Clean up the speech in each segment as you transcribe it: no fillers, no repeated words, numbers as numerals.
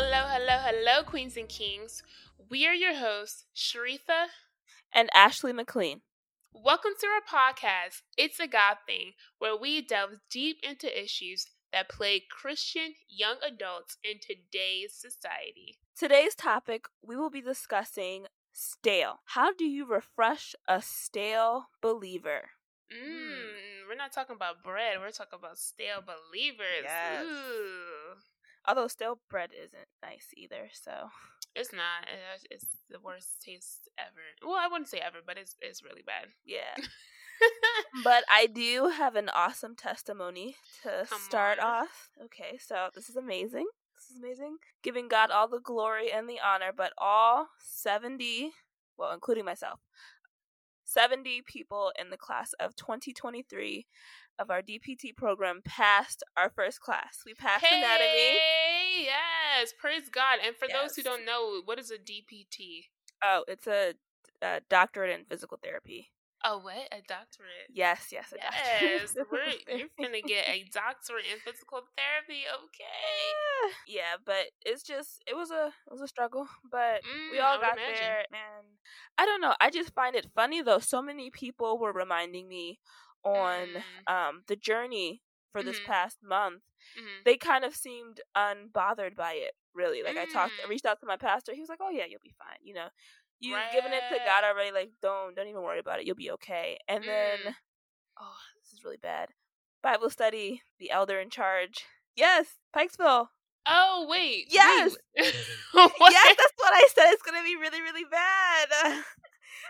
Hello, hello, hello, queens and kings. We are your hosts, Sharitha and Ashley McLean. Welcome to our podcast, It's a God Thing, where we delve deep into issues that plague Christian young adults in today's society. Today's topic, we will be discussing stale. How do you refresh a stale believer? We're not talking about bread. We're talking about stale believers. Yes. Ooh. Although stale bread isn't nice either, so. It's not. It's the worst taste ever. Well, I wouldn't say ever, but it's really bad. Yeah. But I do have an awesome testimony to start off. Okay, so this is amazing. Giving God all the glory and the honor, but all 70, well, including myself, 70 people in the class of 2023 of our DPT program passed our first class. We passed anatomy. Yes, praise God. And for those who don't know, what is a DPT? Oh, it's a doctorate in physical therapy. Oh, what? A doctorate? Yes, a doctorate. Yes, you're going to get a doctorate in physical therapy, okay? Yeah, but it's just, it was a struggle, but we all got there, and I don't know, I just find it funny, though. So many people were reminding me on the journey for this past month. They kind of seemed unbothered by it, really. Like, I reached out to my pastor. He was like, oh, yeah, you'll be fine, you know? You've given it to God already, like, don't even worry about it. You'll be okay. And then, oh, this is really bad. Bible study, the elder in charge. Yes, Pikesville. Oh, wait. Yes. Wait. Yes, that's what I said. It's going to be really, really bad.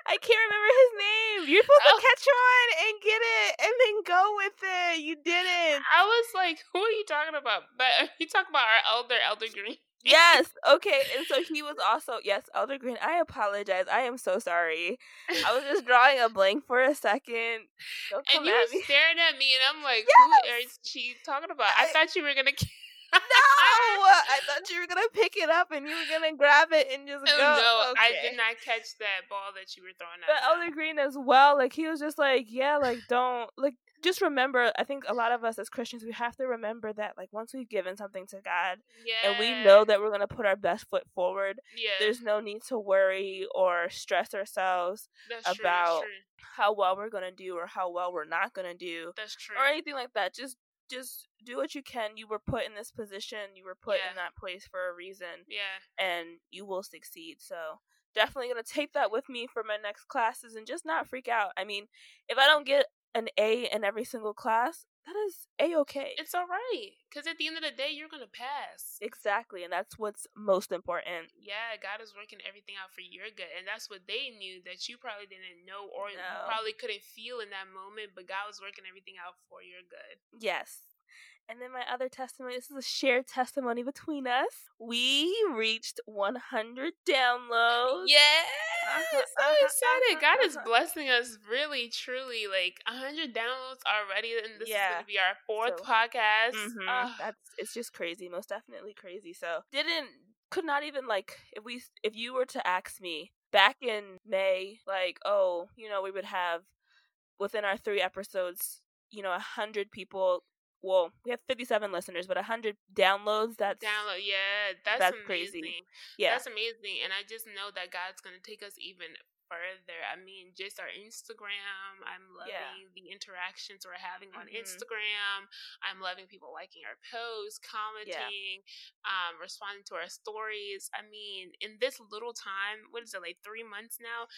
I can't remember his name. You're supposed to catch on and get it and then go with it. You didn't. I was like, who are you talking about? But you talking about our Elder Green. Yes. Okay. And so he was also, Elder Green. I apologize. I am so sorry. I was just drawing a blank for a second. Don't come and you were staring at me, and I'm like, who is she talking about? I thought you were going to... No! I thought you were going to pick it up and you were going to grab it and just go. No, okay. I did not catch that ball that you were throwing at me. But Elder Green as well, like, he was just like, don't, like, just remember, I think a lot of us as Christians, we have to remember that, like, once we've given something to God and we know that we're going to put our best foot forward, there's no need to worry or stress ourselves about how well we're going to do or how well we're not going to do. That's true. Or anything like that. Just do what you can. You were put in this position. You were put in that place for a reason. Yeah. And you will succeed. So definitely going to take that with me for my next classes and just not freak out. I mean, if I don't get an A in every single class, that is A-okay. It's all right. Because at the end of the day, you're going to pass. Exactly. And that's what's most important. Yeah. God is working everything out for your good. And that's what they knew that you probably didn't know or you probably couldn't feel in that moment. But God was working everything out for your good. Yes. And then my other testimony, this is a shared testimony between us. We reached 100 downloads. Yes! So excited. God is blessing us really, truly. Like, 100 downloads already, and this is going to be our fourth podcast. It's just crazy. Most definitely crazy. So, could not even, like, if you were to ask me back in May, like, oh, you know, we would have, within our 3 episodes, you know, 100 people. Well, we have 57 listeners, but 100 downloads, that's amazing. Crazy. Yeah. That's amazing. And I just know that God's going to take us even further. I mean, just our Instagram. I'm loving the interactions we're having on Instagram. I'm loving people liking our posts, commenting, responding to our stories. I mean, in this little time, what is it, like 3 months now?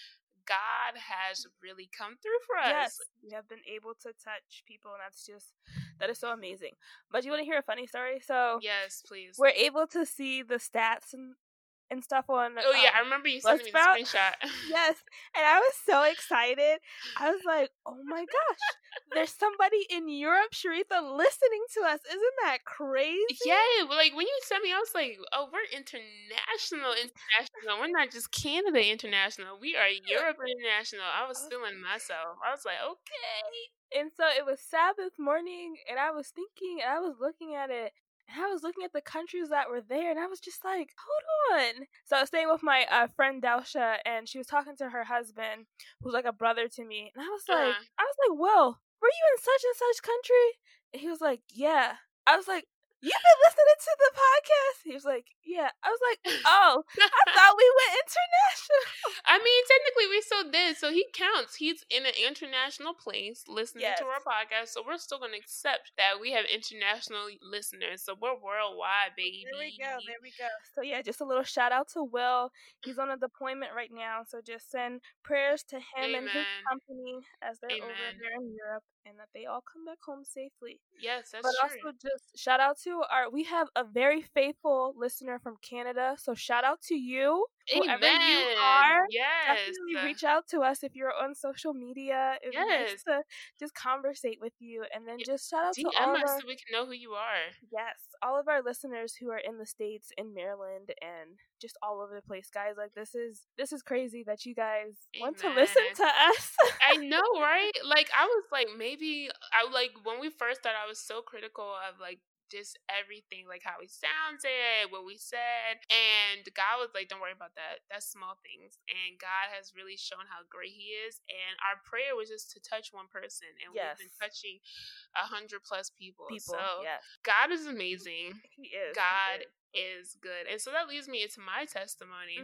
God has really come through for us. Yes, we have been able to touch people, and that is so amazing. But you want to hear a funny story? So yes, please. We're able to see the stats and stuff on. Oh yeah, I remember you sent me the screenshot. Yes, and I was so excited. I was like, oh my gosh, there's somebody in Europe, Sharitha, listening to us. Isn't that crazy? Yeah, like when you sent me, I was like, oh, we're international. We're not just Canada international. We are Europe international. I was feeling myself. I was like, okay. And so it was Sabbath morning, and I was thinking, and I was looking at it. And I was looking at the countries that were there, and I was just like, hold on. So I was staying with my friend Dalsha, and she was talking to her husband, who's like a brother to me. And I was like, Will, were you in such and such country? And he was like, yeah. I was like, you've been listening to the podcast? He was like, yeah. I was like, oh, I thought we went international. I mean, technically we still did. So he counts. He's in an international place listening to our podcast. So we're still going to accept that we have international listeners. So we're worldwide, baby. There we go. There we go. So yeah, just a little shout out to Will. He's on a deployment right now. So just send prayers to him and his company as they're over there in Europe, and that they all come back home safely. Yes, that's true. But also just shout out to we have a very faithful listener from Canada. So shout out to you. Whoever you are, definitely reach out to us if you're on social media. It would be nice to just conversate with you, and then just shout out to all of us so we can know who you are. Yes, all of our listeners who are in the States, in Maryland, and just all over the place, guys. Like this is crazy that you guys want to listen to us. I know, right? Like I was like, maybe I like when we first started, I was so critical of like just everything, like how we sounded, what we said, and God was like, don't worry about that, that's small things. And God has really shown how great he is, and our prayer was just to touch one person, and we've been touching 100+ people. So God is amazing. He is. God is good. And so that leads me into my testimony,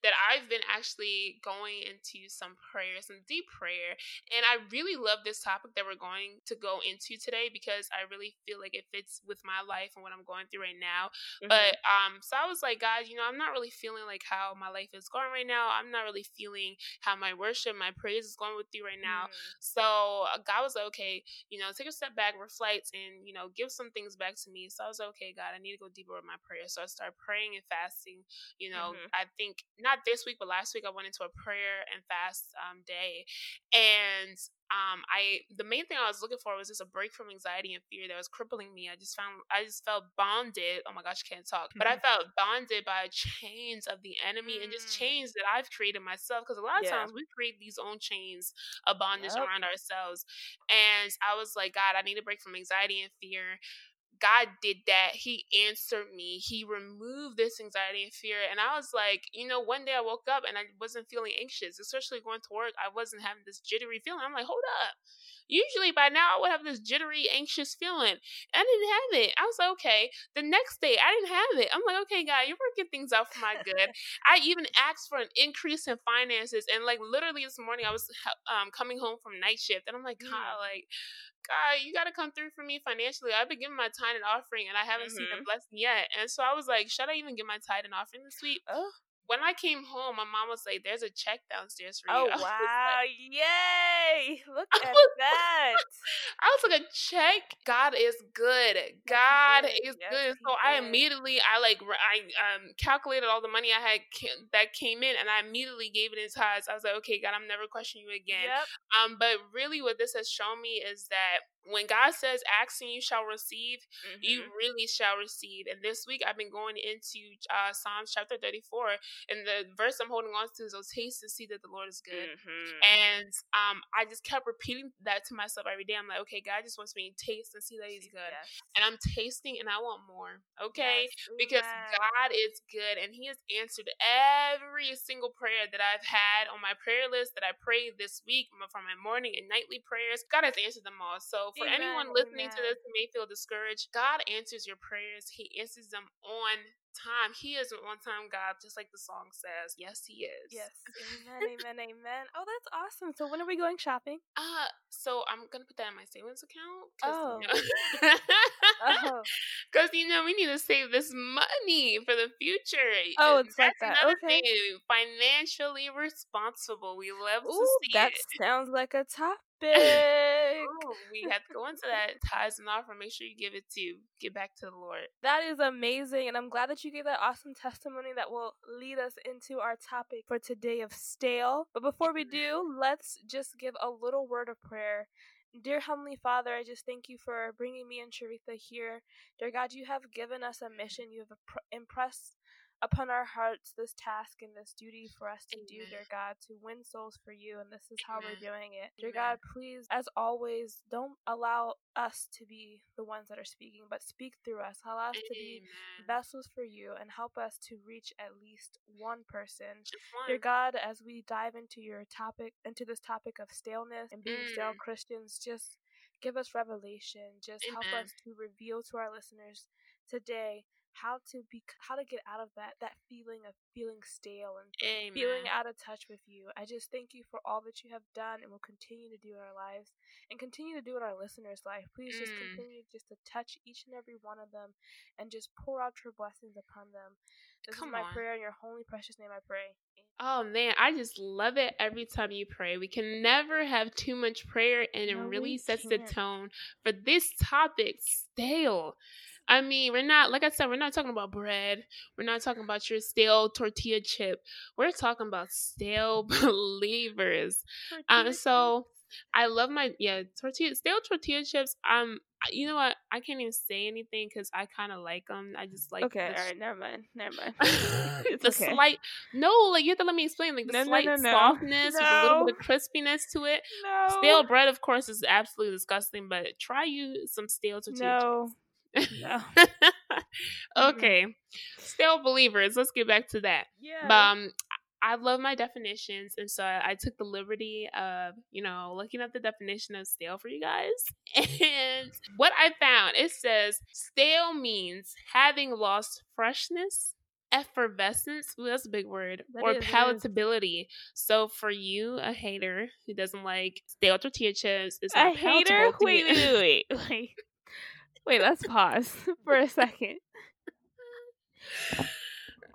that I've been actually going into some prayer, some deep prayer. And I really love this topic that we're going to go into today, because I really feel like it fits with my life and what I'm going through right now. But so I was like, God, you know, I'm not really feeling like how my life is going right now. I'm not really feeling how my worship, my praise is going with you right now. So God was like, okay, you know, take a step back, reflect, and, you know, give some things back to me. So I was like, okay, God, I need to go deeper with my prayer. So I started praying and fasting. You know, I think not this week, but last week I went into a prayer and fast day, and the main thing I was looking for was just a break from anxiety and fear that was crippling me. I just felt bonded. Oh my gosh, I can't talk. But I felt bonded by chains of the enemy and just chains that I've created myself. Because a lot of times we create these own chains of bondage around ourselves. And I was like, God, I need a break from anxiety and fear. God did that. He answered me. He removed this anxiety and fear. And I was like, you know, one day I woke up and I wasn't feeling anxious, especially going to work. I wasn't having this jittery feeling. I'm like, hold up. Usually by now I would have this jittery, anxious feeling. I didn't have it. I was like, okay. The next day I didn't have it. I'm like, okay, God, you're working things out for my good. I even asked for an increase in finances. And like literally this morning I was coming home from night shift, and I'm like, God, like, God, you got to come through for me financially. I've been giving my tithe and offering, and I haven't seen a blessing yet. And so I was like, should I even give my tithe and offering this week? Oh. When I came home, my mom was like, there's a check downstairs for you. Oh, wow. Like, yay. Look at that. I was like, a check? God is good. God is good. So I immediately calculated all the money I had that came in, and I immediately gave it in tithes. I was like, okay, God, I'm never questioning you again. Yep. But really what this has shown me is that when God says, ask and you shall receive, you really shall receive. And this week, I've been going into Psalms chapter 34. And the verse I'm holding on to is, oh, taste and see that the Lord is good. And I just kept repeating that to myself every day. I'm like, okay, God just wants me to taste and see that he's good. And I'm tasting and I want more. Okay? Yes. Because God is good. And he has answered every single prayer that I've had on my prayer list that I prayed this week for my morning and nightly prayers. God has answered them all. So for anyone listening to this who may feel discouraged, God answers your prayers. He answers them on time. He is an on-time God, just like the song says. Yes, he is. Yes. Amen, amen, amen. Oh, that's awesome. So when are we going shopping? So I'm going to put that in my savings account. Because, you know, we need to save this money for the future. Oh, it's like that. Okay. Thing. Financially responsible. We love to see that it. That sounds like a topic. We have to go into that. Tithes and offering. Make sure you give it to get back to the Lord. That is amazing, and I'm glad that you gave that awesome testimony that will lead us into our topic for today of stale. But before we do, let's just give a little word of prayer. Dear Heavenly Father, I just thank you for bringing me and Sharitha here. Dear God, you have given us a mission. You have impressed upon our hearts this task and this duty for us to do, dear God, to win souls for you, and this is how we're doing it. Dear God, please, as always, don't allow us to be the ones that are speaking, but speak through us. Allow us to be vessels for you, and help us to reach at least one person. Dear God, as we dive into this topic of staleness and being stale Christians, just Give us revelation. Just Amen. Help us to reveal to our listeners today how to get out of that feeling of feeling stale and Amen. Feeling out of touch with you. I just thank you for all that you have done and will continue to do in our lives and continue to do in our listeners' life. Please just continue just to touch each and every one of them and just pour out your blessings upon them. This Come is my on. Prayer in your holy precious name I pray. Oh man, I just love it every time you pray. We can never have too much prayer, and it really sets the tone for this topic, stale. I mean, we're not, like I said, we're not talking about bread. We're not talking about your stale tortilla chip. We're talking about stale believers. So I love my, stale tortilla chips. You know what? I can't even say anything because I kind of like them. I just like. Okay, all right, never mind. It's the okay. slight, no, like you have to let me explain. Like the slight softness with a little bit of crispiness to it. No. Stale bread, of course, is absolutely disgusting. But try you some stale tortilla chips. No. Okay, stale believers. Let's get back to that. Yeah. But, I love my definitions, and so I took the liberty of, looking up the definition of stale for you guys, and what I found, it says, stale means having lost freshness, effervescence, that's a big word, or palatability. So for you, a hater who doesn't like stale tortilla chips, it's not palatable to you. Wait, let's pause for a second.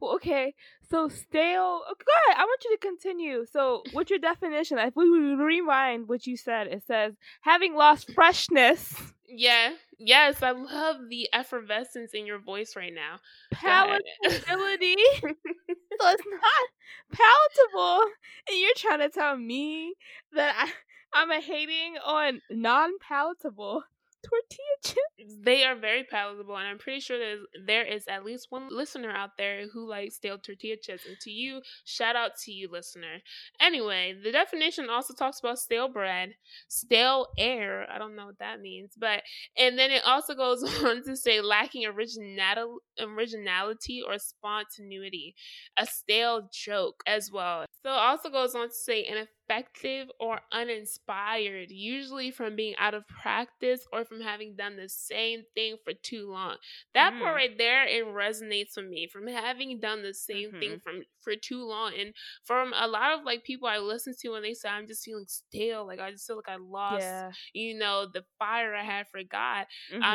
Okay, so stale. Oh, God, I want you to continue. So, what's your definition? If we rewind what you said, it says having lost freshness. Yeah. Yes, I love the effervescence in your voice right now. Palatability. So it's not palatable, and you're trying to tell me that I'm hating on non-palatable. Tortilla chips. They are very palatable, and I'm pretty sure there is at least one listener out there who likes stale tortilla chips. And to you, shout out to you, listener. Anyway, the definition also talks about stale bread, stale air. I don't know what that means, but and then it also goes on to say lacking originality or spontaneity, a stale joke as well. So it also goes on to say ineffective or uninspired, usually from being out of practice or from having done the same thing for too long. That part right there, it resonates with me, from having done the same thing for too long. And from a lot of people I listen to, when they say I'm just feeling stale, I just feel like I lost the fire I had for God.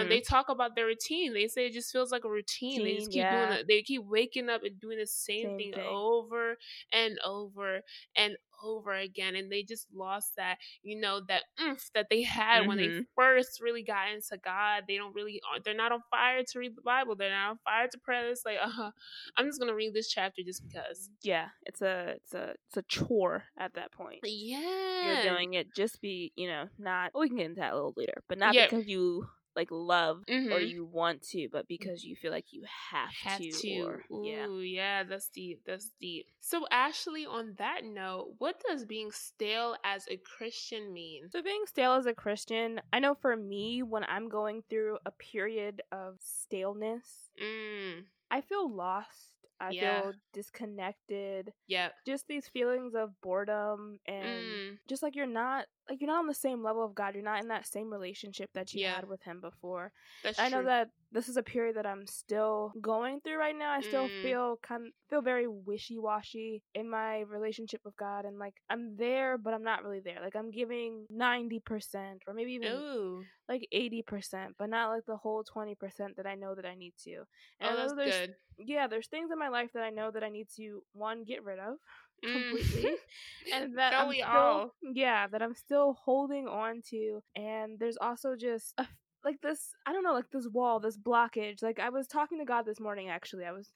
They talk about their routine. They say it just feels like a routine. They just keep doing it. They keep waking up and doing the same thing over and over and over again, and they just lost that that oomph that they had when they first really got into God. They're not on fire to read the Bible. They're not on fire to pray. It's like I'm just gonna read this chapter just because. Yeah, it's a chore at that point. Yeah, you're doing it just be not. We can get into that a little later, but not because you love or you want to, but because you feel like you have to. Or, Ooh, yeah, that's deep. So Ashley, on that note, what does being stale as a Christian mean? So being stale as a Christian, I know for me, when I'm going through a period of staleness, I feel lost. I feel disconnected. Yeah. Just these feelings of boredom and just you're not on the same level of God. You're not in that same relationship that you had with him before. I know that this is a period that I'm still going through right now. I still feel very wishy-washy in my relationship with God, and I'm there, but I'm not really there. I'm giving 90% or maybe even 80%, but not the whole 20% that I know that I need to. And that's good. Yeah, there's things in my life that I know that I need to, one, get rid of completely, and that I'm still holding on to. And there's also just a this wall, this blockage. I was talking to God this morning, actually. I was,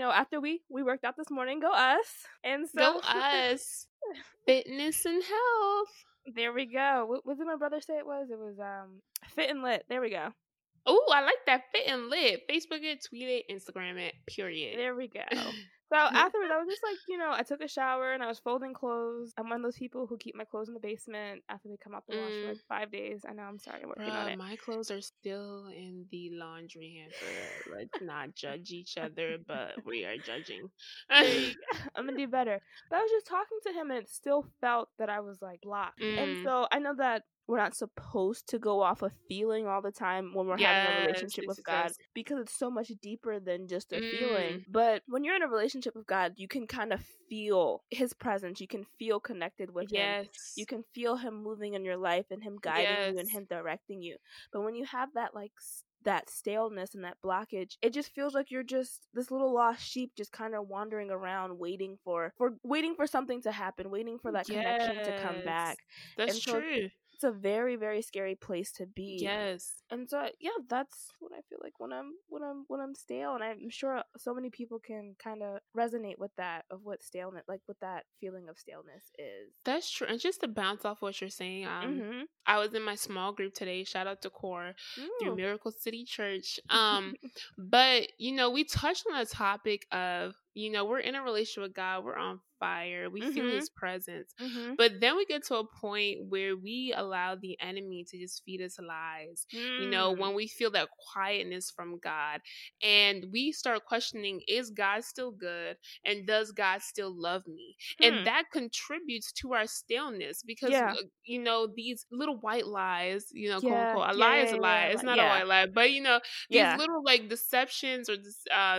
after we worked out this morning, go us. And so go us. Fitness and health. There we go. What did my brother say it was? It was fit and lit. There we go. Oh, I like that, fit and lit. Facebook it, tweet it, Instagram it, period. There we go. So afterwards, I was just I took a shower and I was folding clothes. I'm one of those people who keep my clothes in the basement after they come out the wash for 5 days. I know, I'm sorry, I'm working on it. My clothes are still in the laundry hamper. Let's not judge each other, but we are judging. I'm gonna do better. But I was just talking to him, and it still felt that I was blocked. And so I know that We're not supposed to go off of feeling all the time when we're having a relationship with God, because it's so much deeper than just a feeling. But when you're in a relationship with God, you can kind of feel his presence. You can feel connected with him. You can feel him moving in your life and him guiding you and him directing you. But when you have that, like, that staleness and that blockage, it just feels like you're just this little lost sheep, just kind of wandering around, waiting for something to happen, waiting for that connection to come back. That's true. It's a very, very scary place to be. And so that's what I feel like when I'm stale, and I'm sure so many people can kind of resonate with that, of what staleness, like what that feeling of staleness is. That's true. And just to bounce off what you're saying, I was in my small group today, shout out to Core through Miracle City Church, but we touched on the topic of, we're in a relationship with God, we're on fire, we feel his presence. But then we get to a point where we allow the enemy to just feed us lies, when we feel that quietness from God. And we start questioning, is God still good? And does God still love me? And that contributes to our staleness because, these little white lies, quote unquote, a lie is a lie. It's not a white lie. But, these little like deceptions or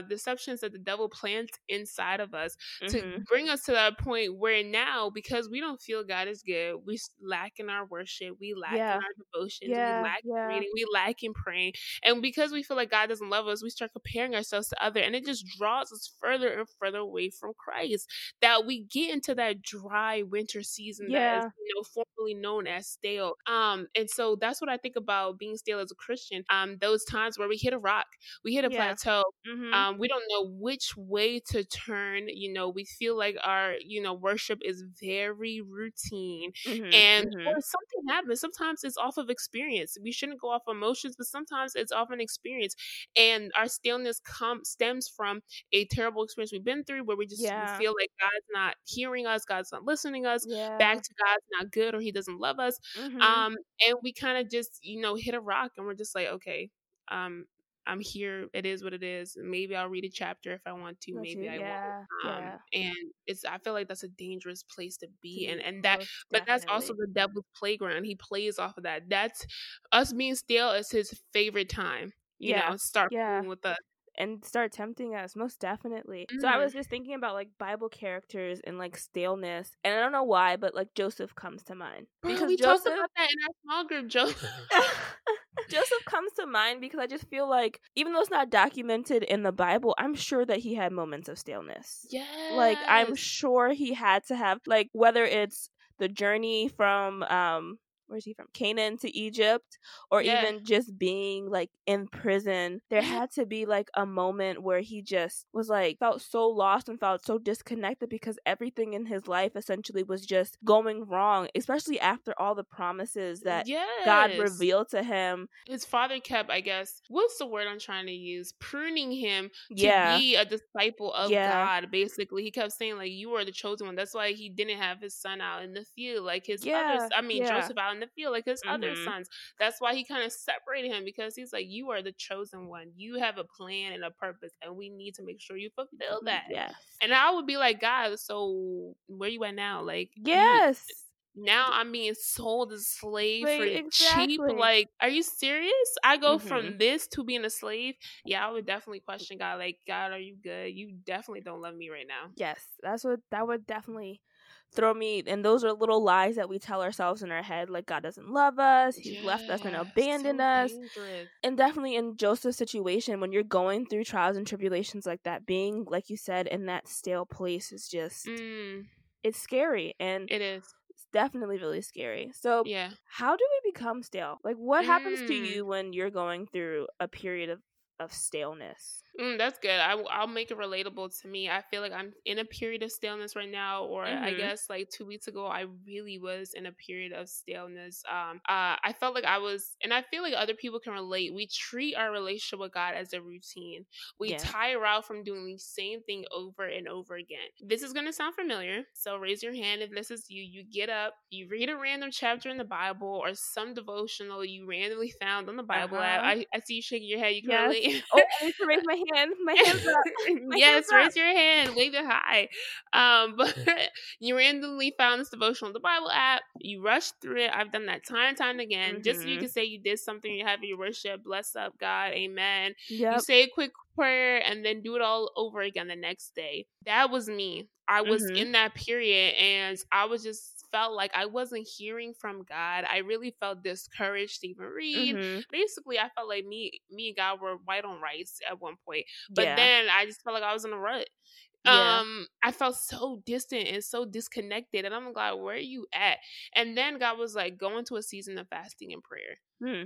deceptions that the devil plans inside of us to bring us to that point where now, because we don't feel God is good, we lack in our worship, we lack in our devotions, we lack in reading, we lack in praying, and because we feel like God doesn't love us, we start comparing ourselves to others, and it just draws us further and further away from Christ, that we get into that dry winter season that is formerly known as stale. And so that's what I think about being stale as a Christian, those times where we hit a rock, we hit a plateau, we don't know which way to turn, we feel like our worship is very routine, and or something happens. Sometimes it's off of experience. We shouldn't go off emotions, but sometimes it's off an experience, and our staleness stems from a terrible experience we've been through, where we just feel like God's not hearing us, God's not listening us, back to God's not good, or he doesn't love us, and we kind of just hit a rock, and we're just like, okay, I'm here. It is what it is. Maybe I'll read a chapter if I want to. Maybe I won't. And I feel like that's a dangerous place to be in. And that, but that's also the devil's playground. He plays off of that. That's us being stale is his favorite time. You know, start playing with us. And start tempting us, most definitely. So I was just thinking about like Bible characters and like staleness, and I don't know why, but like Joseph comes to mind. Because we talked about that in our small group, Joseph. Joseph comes to mind because I just feel like, even though it's not documented in the Bible, I'm sure that he had moments of staleness. Like, I'm sure he had to have, like, whether it's the journey from where's he from? Canaan to Egypt, or even just being like in prison. There had to be like a moment where he just was like, felt so lost and felt so disconnected because everything in his life essentially was just going wrong, especially after all the promises that God revealed to him. His father kept, I guess, what's the word I'm trying to use? Pruning him to be a disciple of God, basically. He kept saying, like, you are the chosen one. That's why he didn't have his son out in the field. Like his Joseph out in the field like his other sons. That's why he kind of separated him, because he's like, you are the chosen one, you have a plan and a purpose, and we need to make sure you fulfill that. And I would be like, God, so where you at now? Like, now I'm being sold as a slave for cheap. Like, are you serious? I go from this to being a slave. I would definitely question God, like, God, are you good? You definitely don't love me right now. That's what that would definitely throw me. And those are little lies that we tell ourselves in our head, like, God doesn't love us, he's left us and abandoned us. And definitely in Joseph's situation, when you're going through trials and tribulations like that, being, like you said, in that stale place is just it's scary. And it is definitely really scary. So how do we become stale? Like, what happens to you when you're going through a period of staleness? That's good. I'll make it relatable to me. I feel like I'm in a period of staleness right now, or I guess like 2 weeks ago, I really was in a period of staleness. I felt like I was, and I feel like other people can relate. We treat our relationship with God as a routine. We tire out from doing the same thing over and over again. This is going to sound familiar, so raise your hand if this is you. You get up, you read a random chapter in the Bible or some devotional you randomly found on the Bible app. I see you shaking your head. You can relate. Oh, I need to raise my hand. hand. My hand's up. Yes, raise your hand. Wave it high. But you randomly found this devotional on the Bible app. You rushed through it. I've done that time and time again. Mm-hmm. Just so you can say you did something, you have your worship, bless up, God, amen. Yep. You say a quick prayer and then do it all over again the next day. That was me. I was in that period, and I was just felt like I wasn't hearing from God. I really felt discouraged to even read. Basically, I felt like me and God were white on rice at one point. But then I just felt like I was in a rut. I felt so distant and so disconnected, and I'm like, where are you at? And then God was like, go into a season of fasting and prayer.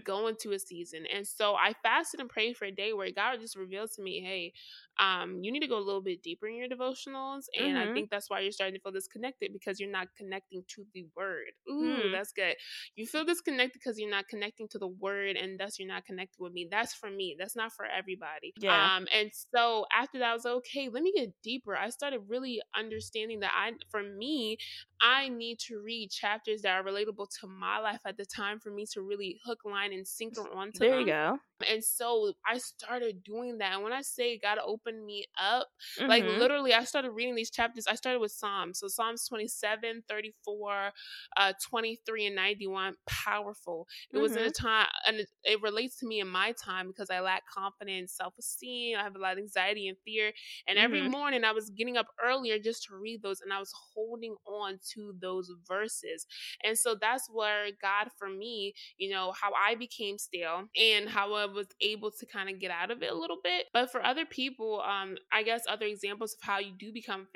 Go into a season. And so I fasted and prayed for a day where God just revealed to me, hey, you need to go a little bit deeper in your devotionals. And I think that's why you're starting to feel disconnected, because you're not connecting to the word. That's good. You feel disconnected because you're not connecting to the word, and thus you're not connected with me. That's for me. That's not for everybody. And so after that, I was like, okay, let me get deeper. I started really understanding that I need to read chapters that are relatable to my life at the time for me to really hook, line, and sinker onto them. There you go. And so I started doing that. And when I say God opened me up, like literally I started reading these chapters. I started with Psalms. So Psalms 27, 34, 23, and 91, powerful. It was in a time, and it relates to me in my time because I lack confidence, self-esteem. I have a lot of anxiety and fear. And every morning I was getting up earlier just to read those, and I was holding on to those verses. And so that's where God, for me, you know, how I became stale and how I was able to kind of get out of it a little bit. But for other people, I guess other examples of how you do become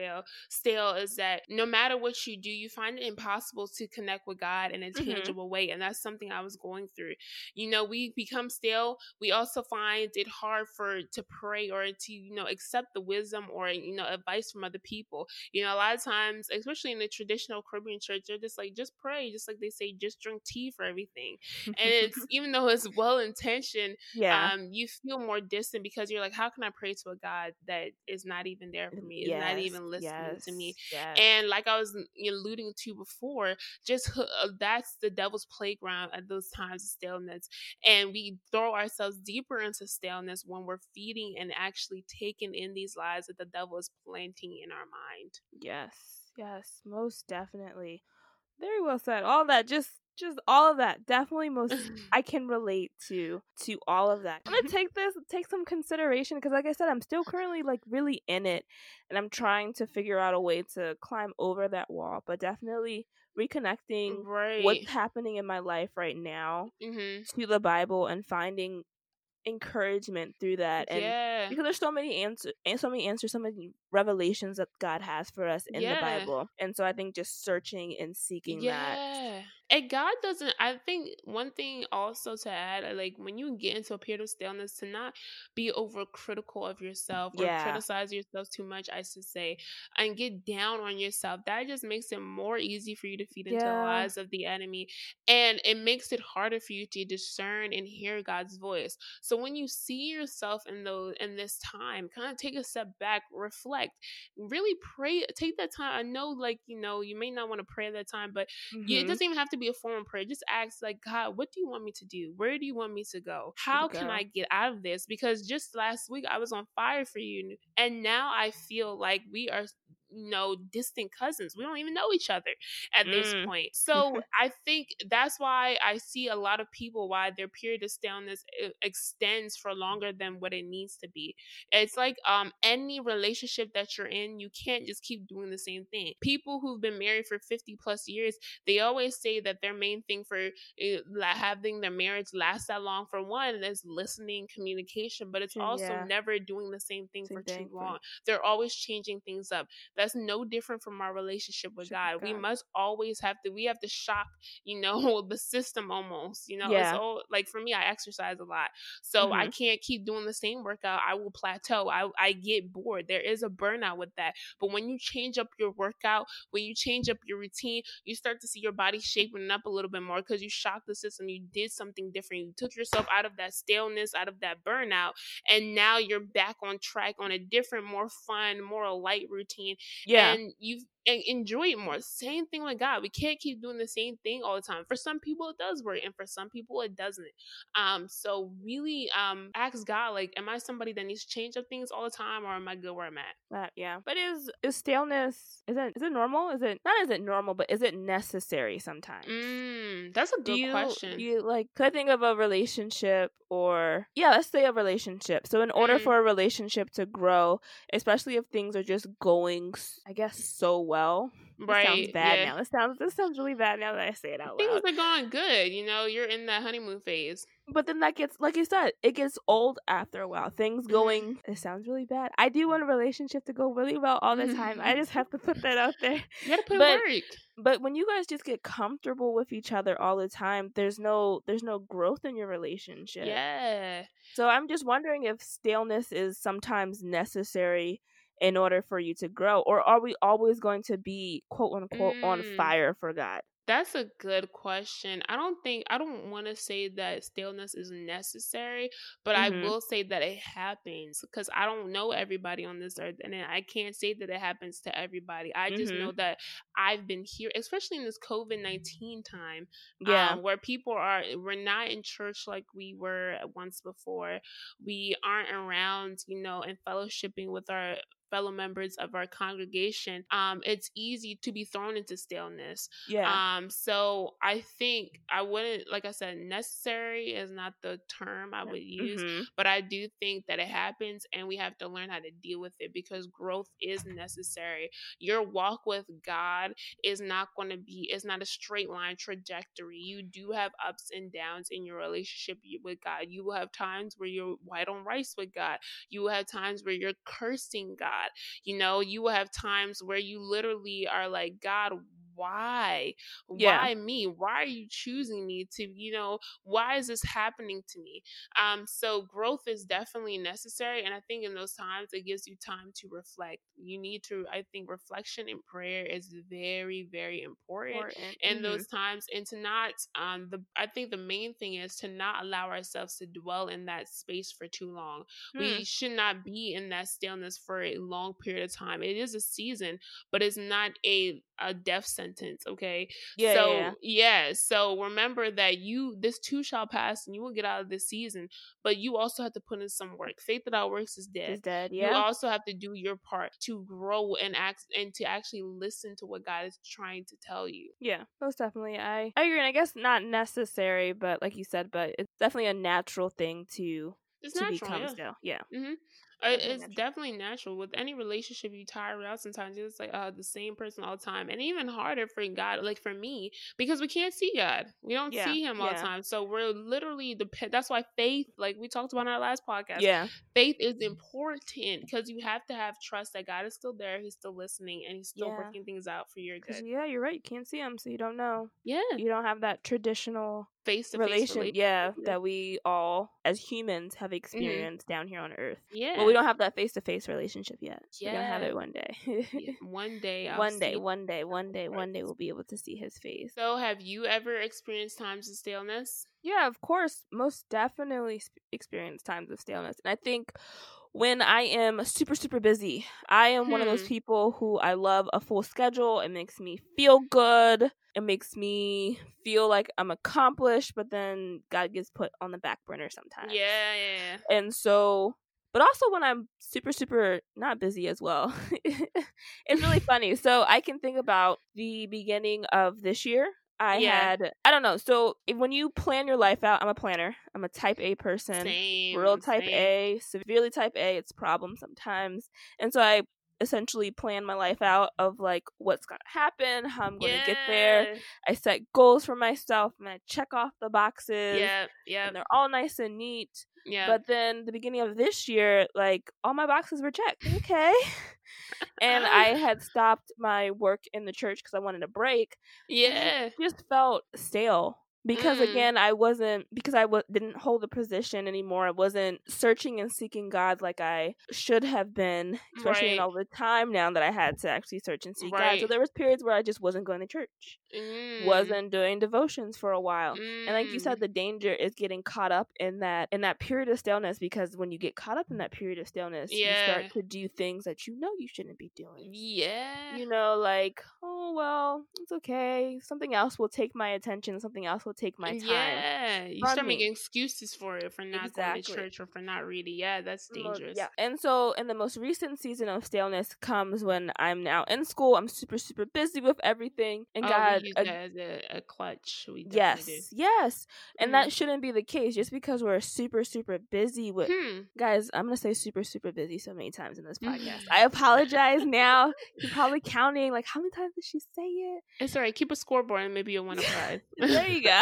stale is that no matter what you do, you find it impossible to connect with God in a tangible way. And that's something I was going through. You know, we become stale. We also find it hard to pray or to, you know, accept the wisdom or, you know, advice from other people. You know, a lot of times, especially in the traditional Caribbean church, they're just like, just pray. Just like they say, just drink tea for everything. And it's, even though it's well-intentioned, you feel more distant because you're like, how can I pray to a God that is not even there for me, is not even listening to me? And like I was alluding to before, just that's the devil's playground at those times of staleness. And we throw ourselves deeper into staleness when we're feeding and actually taking in these lies that the devil is planting in our mind. Yes, yes, most definitely. Very well said. All that, just all of that, definitely most I can relate to all of that. I'm gonna take some consideration, because like I said, I'm still currently like really in it, and I'm trying to figure out a way to climb over that wall, but definitely reconnecting what's happening in my life right now to the Bible and finding encouragement through that. And because there's so many answers, so many revelations that God has for us in the Bible. And so I think just searching and seeking that. And God doesn't, I think one thing also to add, like when you get into a period of staleness, to not be overcritical of yourself or criticize yourself too much, I should say, and get down on yourself. That just makes it more easy for you to feed into the lies of the enemy. And it makes it harder for you to discern and hear God's voice. So when you see yourself in this time, kind of take a step back, reflect, really pray, take that time. I know, like, you know, you may not want to pray at that time, but it doesn't even have to be a form of prayer. Just ask, like, God, what do you want me to do? Where do you want me to go? How can I get out of this? Because just last week I was on fire for you, and now I feel like we are, you know, distant cousins. We don't even know each other at this point. So I think that's why I see a lot of people, why their period of staleness extends for longer than what it needs to be. It's like any relationship that you're in, you can't just keep doing the same thing. People who've been married for 50 plus years, they always say that their main thing for having their marriage last that long, for one, is listening, communication, but it's also never doing the same thing for too long. They're always changing things up. That's no different from our relationship with God. We must always have to shock, you know, the system almost, you know, so like for me, I exercise a lot. So I can't keep doing the same workout. I will plateau. I get bored. There is a burnout with that. But when you change up your workout, when you change up your routine, you start to see your body shaping up a little bit more because you shocked the system. You did something different. You took yourself out of that staleness, out of that burnout. And now you're back on track on a different, more fun, more light routine. Yeah. And you enjoy it more. Same thing with God. We can't keep doing the same thing all the time. For some people it does work, and for some people it doesn't. So really ask God, like, am I somebody that needs to change up things all the time, or am I good where I'm at? Yeah. But is staleness, is it normal? Is it normal, but is it necessary sometimes? That's a good question. You like could think of a relationship, or let's say a relationship. So in order for a relationship to grow, especially if things are just going, I guess, so well. Right. It sounds bad now. This sounds really bad now that I say it out loud. Things are going good. You know, you're in that honeymoon phase. But then that gets, like you said, it gets old after a while. Things going, it sounds really bad. I do want a relationship to go really well all the time. I just have to put that out there. You gotta put work. But when you guys just get comfortable with each other all the time, there's no growth in your relationship. Yeah. So I'm just wondering if staleness is sometimes necessary in order for you to grow, or are we always going to be, quote unquote, on fire for God? That's a good question. I don't want to say that staleness is necessary, but I will say that it happens, because I don't know everybody on this earth, and I can't say that it happens to everybody. I just know that I've been here, especially in this COVID-19 time, where we're not in church like we were once before. We aren't around, and fellowshipping with our fellow members of our congregation, it's easy to be thrown into staleness. So I think I wouldn't, like I said, necessary is not the term I would use, but I do think that it happens, and we have to learn how to deal with it, because growth is necessary. Your walk with God is not a straight line trajectory. You do have ups and downs in your relationship with God. You will have times where you're white on rice with God. You will have times where you're cursing God. You will have times where you literally are like, God, why? Why me? Why are you choosing me to, why is this happening to me? So growth is definitely necessary. And I think in those times, it gives you time to reflect. You need to, I think reflection and prayer is very, very important. In those times, and to not, I think the main thing is to not allow ourselves to dwell in that space for too long. We should not be in that stillness for a long period of time. It is a season, but it's not a death sentence, okay? So remember that this too shall pass, and you will get out of this season, but you also have to put in some work. Faith without works is dead. You also have to do your part to grow and act, and to actually listen to what God is trying to tell you. Yeah, most definitely. I agree, and I guess not necessary, but like you said, but it's definitely a natural thing to become still. Yeah. Mm-hmm. It's definitely natural. With any relationship, you tire out sometimes. You're just like, the same person all the time. And even harder for God, like for me, because we can't see God. We don't see him all the time. So we're literally that's why faith, like we talked about in our last podcast, faith is important, because you have to have trust that God is still there. He's still listening, and he's still working things out for your good. Yeah, you're right. You can't see him, so you don't know. Yeah. You don't have that traditional face-to-face relationship. Yeah, that we all as humans have experienced down here on earth. Yeah. Well, we don't have that face-to-face relationship yet. Yeah. We're going to have it one day. One day we'll be able to see his face. So have you ever experienced times of staleness? Yeah, of course. Most definitely experienced times of staleness. And I think when I am super, super busy, I am one of those people who, I love a full schedule. It makes me feel good. It makes me feel like I'm accomplished, but then God gets put on the back burner sometimes. Yeah. And so, but also when I'm super, super not busy as well, it's really funny. So I can think about the beginning of this year. I had, I don't know. So when you plan your life out, I'm a planner. I'm a type A person. Real type A, severely type A. It's a problem sometimes. And so I essentially plan my life out of like what's going to happen, how I'm going to get there. I set goals for myself, and I check off the boxes. Yeah. And they're all nice and neat. Yeah. But then the beginning of this year, like all my boxes were checked. Okay. And I had stopped my work in the church because I wanted a break. Yeah. It just felt stale. Because again, I didn't hold the position anymore. I wasn't searching and seeking God like I should have been, especially in all the time now that I had to actually search and seek God. So there was periods where I just wasn't going to church, wasn't doing devotions for a while. And like you said, the danger is getting caught up in that period of stillness, because when you get caught up in that period of stillness, you start to do things that you know you shouldn't be doing. Yeah. You know, like, oh, well, it's okay. Something else will take my attention. Something else will take my time. Yeah, you start making excuses for it, for not going to church or for not reading. Yeah, that's dangerous. Yeah. And so in the most recent season of stillness comes when I'm now in school. I'm super, super busy with everything. And God, we use that as a clutch. We definitely do. Yes. And that shouldn't be the case. Just because we're super, super busy with... Guys, I'm going to say super, super busy so many times in this podcast. I apologize now. You're probably counting, like, how many times did she say it? It's all right. Keep a scoreboard and maybe you'll win a prize. There you go.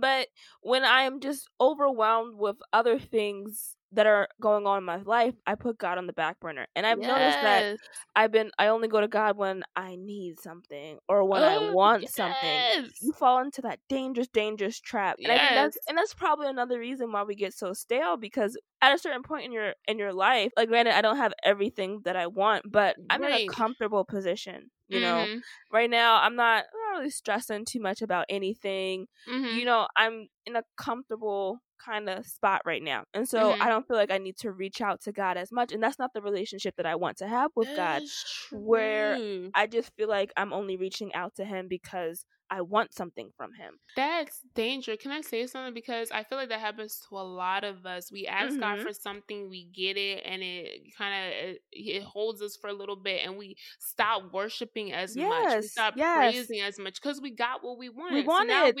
But when I am just overwhelmed with other things that are going on in my life, I put God on the back burner. And I've noticed that I only go to God when I need something or when I want something. You fall into that dangerous, dangerous trap. And I think that's probably another reason why we get so stale, because at a certain point in your life, like, granted, I don't have everything that I want, but I'm in a comfortable position. You know, right now I'm not really stressing too much about anything. You know, I'm in a comfortable kind of spot right now. And so I don't feel like I need to reach out to God as much. And that's not the relationship that I want to have with God, where I just feel like I'm only reaching out to him because I want something from him. That's danger. Can I say something? Because I feel like that happens to a lot of us. We ask God for something, we get it, and it kind of it holds us for a little bit, and we stop worshiping as much. We stop praising as much because we got what we wanted. So now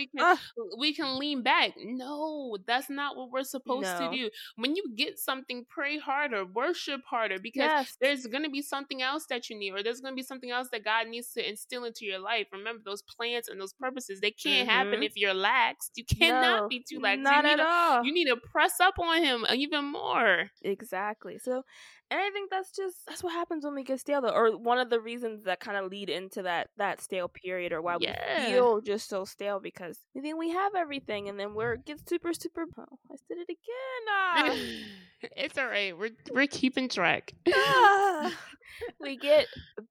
we can lean back. No, that's not what we're supposed to do. When you get something, pray harder, worship harder, because there's going to be something else that you need, or there's going to be something else that God needs to instill into your life. Remember, those plans and those purposes, they can't happen if you're lax. You cannot be too lax. Not at all. You need to press up on him even more. Exactly. So, and I think that's what happens when we get stale, though, or one of the reasons that kind of lead into that stale period, or why we feel just so stale, because we think we have everything, and then we're gets super, super. Oh, I said it again. It's all right. We're keeping track. We get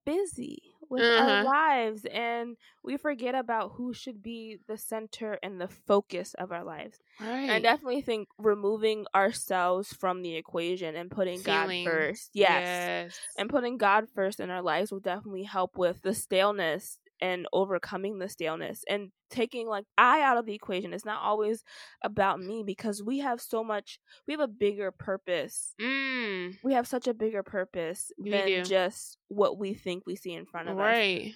busy with our lives, and we forget about who should be the center and the focus of our lives. Right. I definitely think removing ourselves from the equation and putting God first. Yes. And putting God first in our lives will definitely help with the staleness and overcoming the staleness and taking I out of the equation. It's not always about me, because we have a bigger purpose. We have such a bigger purpose than just what we think we see in front of us.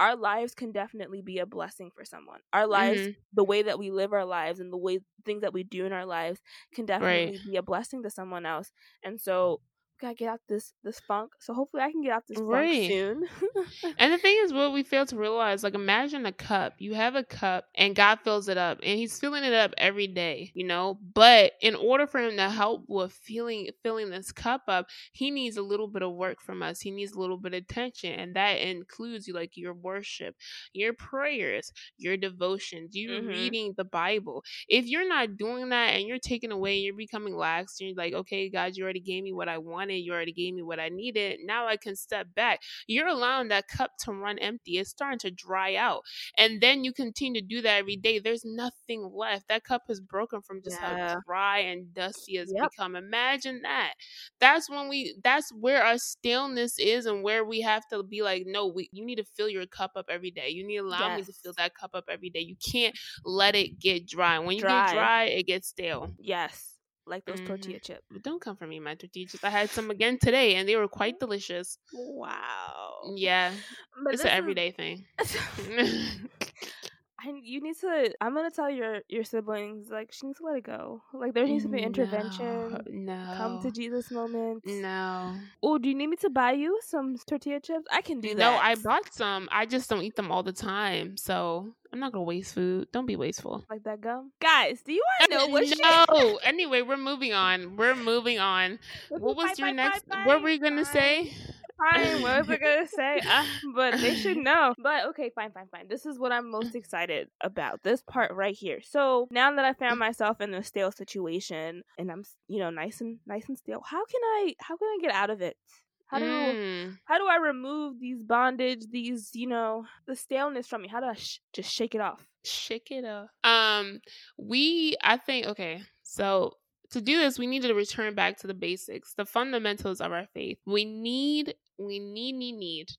Our lives can definitely be a blessing for someone. Our lives, the way that we live our lives and the way things that we do in our lives can definitely be a blessing to someone else. And so gotta get out this funk. So hopefully I can get out this funk soon. And the thing is, what we fail to realize, like, imagine a cup. You have a cup and God fills it up, and he's filling it up every day, you know, but in order for him to help with filling this cup up, he needs a little bit of work from us. He needs a little bit of attention, and that includes you, like, your worship, your prayers, your devotions, you reading the Bible. If you're not doing that and you're taking away, and you're becoming lax, and you're like, okay, God, you already gave me what I want. You already gave me what I needed. Now I can step back. You're allowing that cup to run empty. It's starting to dry out. And then you continue to do that every day. There's nothing left. That cup is broken from just how dry and dusty it's become. Imagine that. That's where our staleness is, and where we have to be like, no, you need to fill your cup up every day. You need to allow me to fill that cup up every day. You can't let it get dry. When you get dry, it gets stale. Yes. Like those tortilla chips. Don't come for me, my tortilla chips. I had some again today, and they were quite delicious. Wow. Yeah. But it's an everyday thing. I'm going to tell your siblings, like, she needs to let it go. Like, there needs to be intervention. No. Come to Jesus moment. No. Oh, do you need me to buy you some tortilla chips? I can do that. No, I bought some. I just don't eat them all the time. So I'm not going to waste food. Don't be wasteful. Like that gum? Guys, do you want to know what No. Anyway, we're moving on. What was your next? What were you going to say? fine. What was I going to say? But they should know. But okay, fine. This is what I'm most excited about. This part right here. So now that I found myself in a stale situation and I'm, you know, nice and stale, how can I get out of it? How do I remove these bondage, these, you know, the staleness from me? How do I just shake it off? Shake it off. So to do this, we need to return back to the basics, the fundamentals of our faith. We need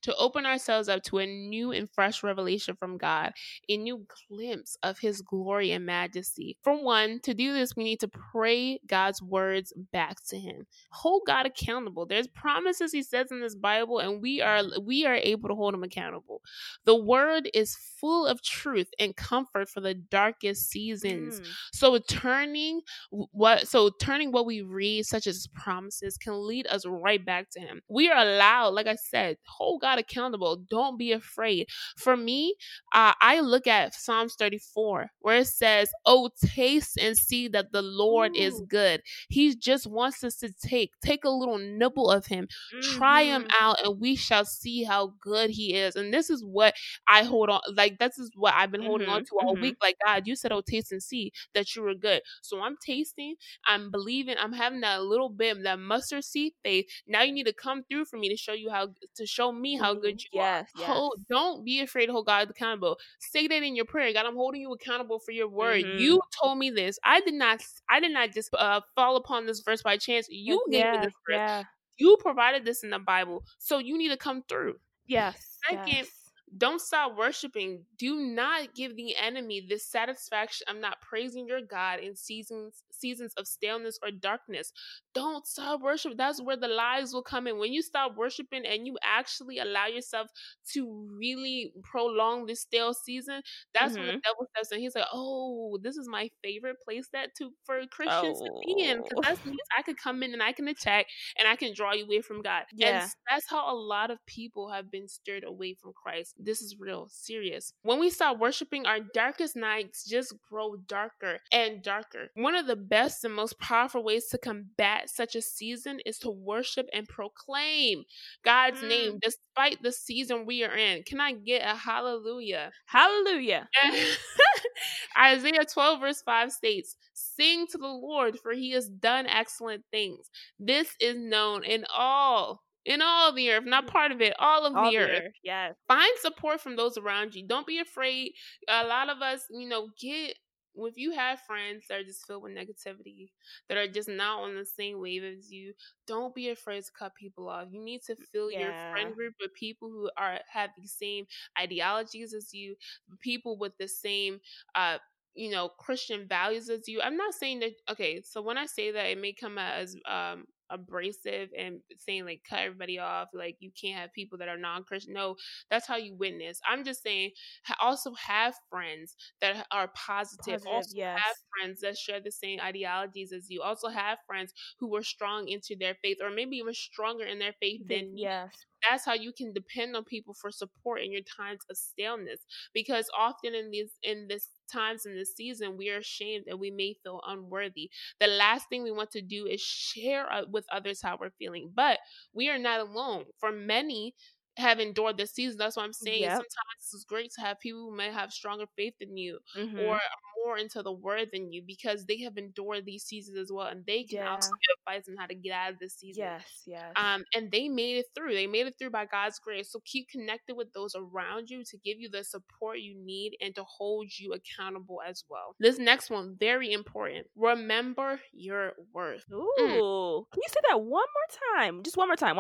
to open ourselves up to a new and fresh revelation from God, a new glimpse of his glory and majesty. For one, to do this, we need to pray God's words back to him. Hold God accountable. There's promises he says in this Bible, and we are able to hold him accountable. The word is full of truth and comfort for the darkest seasons. So turning what we read, such as promises, can lead us right back to him. We are allowed, like I said, hold God accountable. Don't be afraid. For me, I look at Psalms 34, where it says, "Oh, taste and see that the Lord is good." He just wants us to take a little nibble of him, try him out, and we shall see how good he is. And this is what I hold on, like this is what I've been holding on to all week. Like, God, you said, "Oh, taste and see that you were good." So I'm tasting, I'm believing, I'm having that little bit, that mustard seed faith. Now you need to come through for me to show me how good you are. Yes. Don't be afraid to hold God accountable. Say that in your prayer. God, I'm holding you accountable for your word. You told me this. I did not just fall upon this verse by chance. You gave me this verse. Yeah. You provided this in the Bible. So you need to come through. Yes. Second, don't stop worshiping. Do not give the enemy this satisfaction of not praising your God in seasons of staleness or darkness. Don't stop worshiping. That's where the lies will come in. When you stop worshiping and you actually allow yourself to really prolong this stale season, that's when the devil steps in. He's like, "Oh, this is my favorite place for Christians to be in, because that means I could come in and I can attack and I can draw you away from God." Yeah. And that's how a lot of people have been steered away from Christ. This is real serious. When we stop worshiping, our darkest nights just grow darker and darker. One of the best and most powerful ways to combat such a season is to worship and proclaim God's name despite the season we are in. Can I get a hallelujah? Hallelujah. Isaiah 12 verse 5 states, "Sing to the Lord, for he has done excellent things. This is known in all the earth," not part of it, all of the earth. Yes. Find support from those around you. Don't be afraid. A lot of us, you know, if you have friends that are just filled with negativity, that are just not on the same wave as you, don't be afraid to cut people off. You need to fill your friend group with people who have the same ideologies as you, people with the same Christian values as you. I'm not saying that. Okay, so when I say that, it may come out as abrasive and saying, like, cut everybody off, like you can't have people that are non-Christian. No, that's how you witness. I'm just saying, also have friends that are positive. Have friends that share the same ideologies as you. Also have friends who were strong into their faith, or maybe even stronger in their faith than you. Yes. That's how you can depend on people for support in your times of staleness, because often in this times in this season, we are ashamed and we may feel unworthy. The last thing we want to do is share with others how we're feeling, but we are not alone. For many have endured this season. That's what I'm saying. Yep. Sometimes it's great to have people who may have stronger faith than you or are more into the word than you, because they have endured these seasons as well, and they can also give advice on how to get out of this season. Yes. And they made it through. They made it through by God's grace. So keep connected with those around you to give you the support you need and to hold you accountable as well. This next one, very important. Remember your worth. Ooh. Can you say that one more time? Just one more time.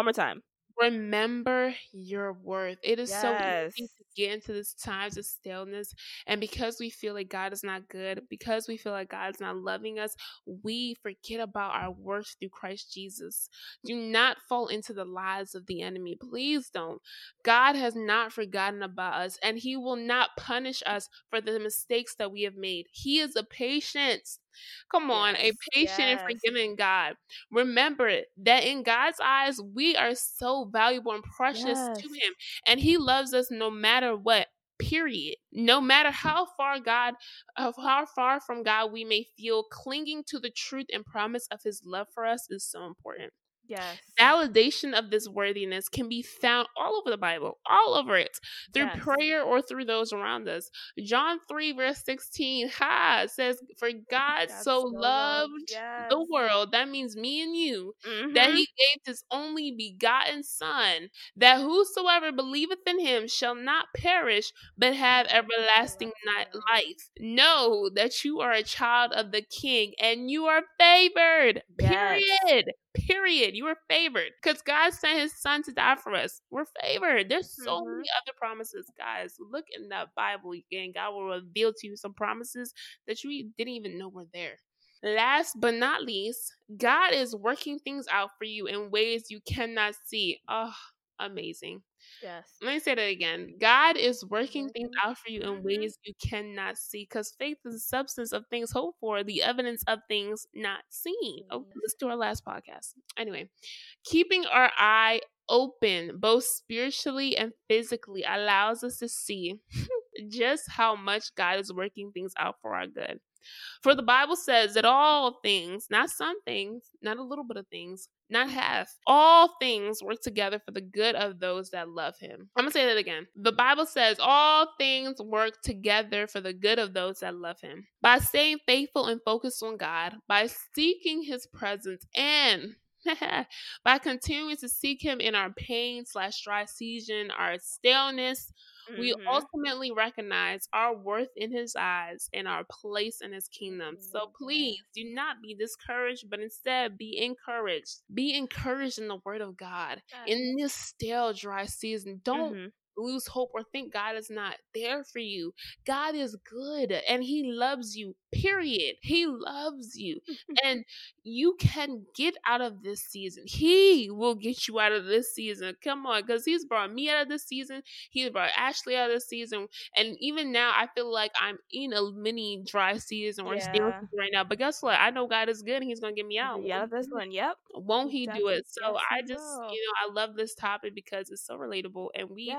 Remember your worth. It is so easy to get into this times of staleness. And because we feel like God is not good, because we feel like God is not loving us, we forget about our worth through Christ Jesus. Do not fall into the lies of the enemy. Please don't. God has not forgotten about us, and he will not punish us for the mistakes that we have made. He is a patient. Come on, a patient and forgiving God. Remember that in God's eyes, we are so valuable and precious to him, and he loves us no matter what. Period. No matter how far from God we may feel, clinging to the truth and promise of his love for us is so important. Yes. Validation of this worthiness can be found all over the Bible, all over it, through prayer or through those around us. John 3, verse 16, says, for God so loved the world, that means me and you, that he gave his only begotten son, that whosoever believeth in him shall not perish, but have everlasting life. Know that you are a child of the King, and you are favored, period. You are favored because God sent his son to die for us. We're favored. There's so many other promises, guys. Look in that Bible again. God will reveal to you some promises that you didn't even know were there. Last but not least, God is working things out for you in ways you cannot see. Oh, amazing. Yes. Let me say that again. God is working things out for you in ways you cannot see, because faith is the substance of things hoped for, the evidence of things not seen. Oh, let's do our last podcast. Anyway, keeping our eye open, both spiritually and physically, allows us to see just how much God is working things out for our good. For the Bible says that all things, not some things, not a little bit of things, not half, all things work together for the good of those that love him. I'm going to say that again. The Bible says all things work together for the good of those that love him. By staying faithful and focused on God, by seeking his presence, and by continuing to seek him in our pain/dry season, our staleness, we ultimately recognize our worth in his eyes and our place in his kingdom. So please do not be discouraged, but instead be encouraged. Be encouraged in the word of God. In this stale, dry season, don't lose hope or think God is not there for you. God is good and he loves you, period. He loves you and you can get out of this season. He will get you out of this season. Come on, because he's brought me out of this season. He's brought Ashley out of this season. And even now I feel like I'm in a mini dry season or stale season right now. But guess what? I know God is good and he's going to get me out. Yeah, this one. Yep. Won't he do it? So I just, I love this topic because it's so relatable, and we...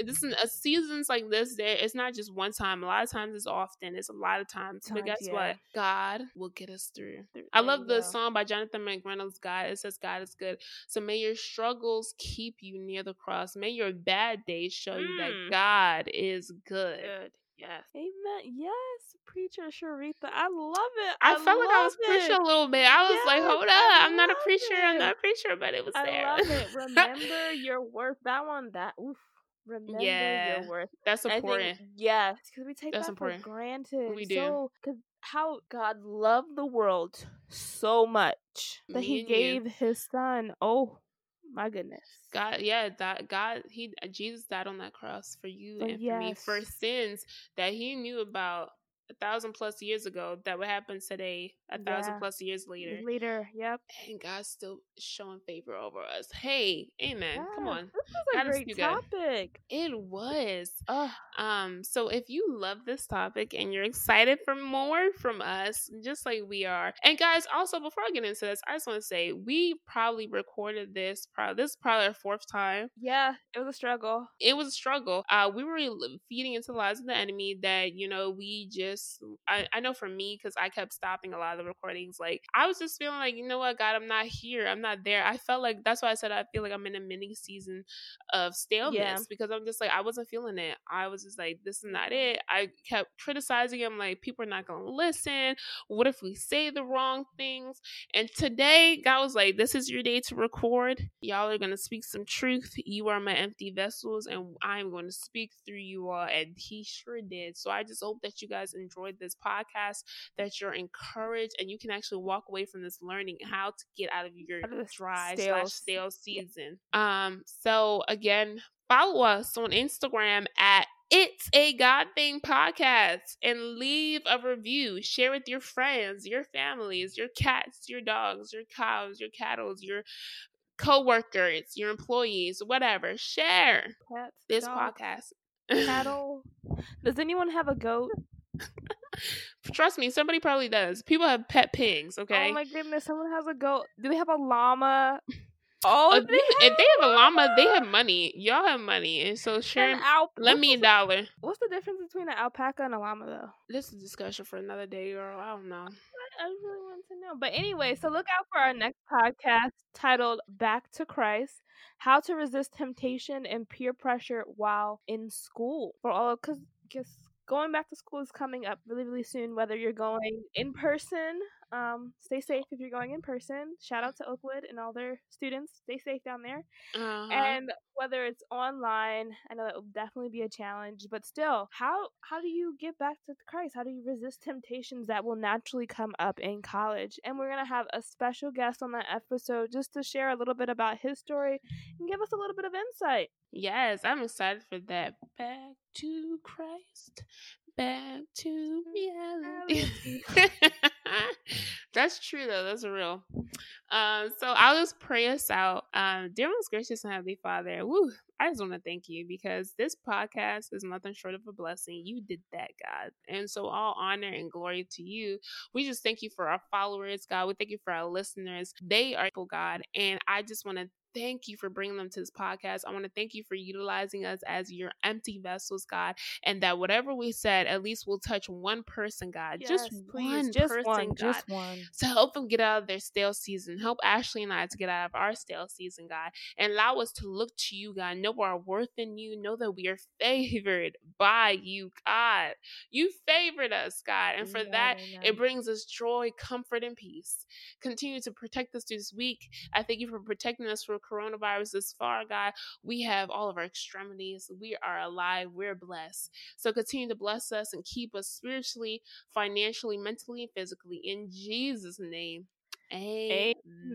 Listen, seasons like this, it's not just one time. A lot of times it's often. It's a lot of times. But guess what? God will get us through. I love the song by Jonathan McReynolds, God. It says, God is good. So may your struggles keep you near the cross. May your bad days show you that God is good. Yes. Amen. Yes, preacher Sharitha. I love it. I felt like I was preaching a little bit. I was like, hold up. I'm not a preacher. I'm not a preacher, but it was there. I love it. Remember your worth. That one, oof. Remember your worth. That's important. Yes, because we take that for granted. We do. So, because how God loved the world so much that he gave his son. Oh my goodness. God, Jesus died on that cross for you and for me, for sins that he knew about 1,000+ years ago that would happen today, 1,000+ years later. Yep. And God's still showing favor over us. Hey, amen. Yeah, come on. This was a great topic. It was. So if you love this topic and you're excited for more from us, just like we are. And guys, also before I get into this, I just want to say we probably recorded this is probably our fourth time. Yeah, it was a struggle. We were feeding into the lies of the enemy that, we just... I know for me, because I kept stopping a lot of the recordings, like I was just feeling like, you know what, God, I'm not here, I'm not there. I felt like, that's why I said I feel like I'm in a mini season of staleness, because I'm just like, I wasn't feeling it. I was just like, this is not it. I kept criticizing him, like, people are not gonna listen, what if we say the wrong things? And today God was like, this is your day to record. Y'all are gonna speak some truth. You are my empty vessels and I'm going to speak through you all, and he sure did. So I just hope that you guys enjoyed this podcast, that you're encouraged, and you can actually walk away from this learning how to get out of your dry/stale season. So again, follow us on Instagram at It's a God Thing podcast, and leave a review. Share with your friends, your families, your cats, your dogs, your cows, your cattle, your co-workers, your employees, whatever. Share this podcast. Cattle. Does anyone have a goat? Trust me, somebody probably does. People have pet pigs. Okay. Oh my goodness, someone has a goat. Do they have a llama? Oh, if they have a llama, they have money. Y'all have money, and so Sharon, let me $1. What's the difference between an alpaca and a llama, though? This is a discussion for another day, girl. I don't know. I really want to know. But anyway, so look out for our next podcast titled Back to Christ, How to Resist Temptation and Peer Pressure While in School. For all, because going back to school is coming up really, really soon, whether you're going in person. Stay safe if you're going in person. Shout out to Oakwood and all their students. Stay safe down there. Uh-huh. And whether it's online, I know that will definitely be a challenge, but still, how do you get back to Christ? How do you resist temptations that will naturally come up in college? And we're going to have a special guest on that episode just to share a little bit about his story and give us a little bit of insight. Yes, I'm excited for that. Back to Christ. Back to reality. That's true, though. That's real. So I'll just pray us out. Dear most gracious and heavenly Father, I just want to thank you because this podcast is nothing short of a blessing. You did that, God. And so all honor and glory to you. We just thank you for our followers, God. We thank you for our listeners. They are people, God. And I just want to thank you for bringing them to this podcast. I want to thank you for utilizing us as your empty vessels, God, and that whatever we said, at least we'll touch one person, God. Yes, just one person, God, to help them get out of their stale season. Help Ashley and I to get out of our stale season, God, and allow us to look to you, God. Know our worth in you. Know that we are favored by you, God. You favored us, God, and for it brings us joy, comfort, and peace. Continue to protect us this week. I thank you for protecting us from coronavirus this far, God. We have all of our extremities. We are alive. We're blessed. So continue to bless us and keep us spiritually, financially, mentally, and physically. In Jesus' name, amen.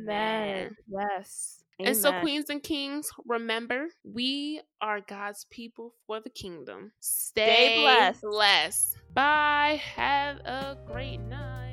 Amen. Yes. Amen. And so, queens and kings, remember, we are God's people for the kingdom. Stay blessed. Bye. Have a great night.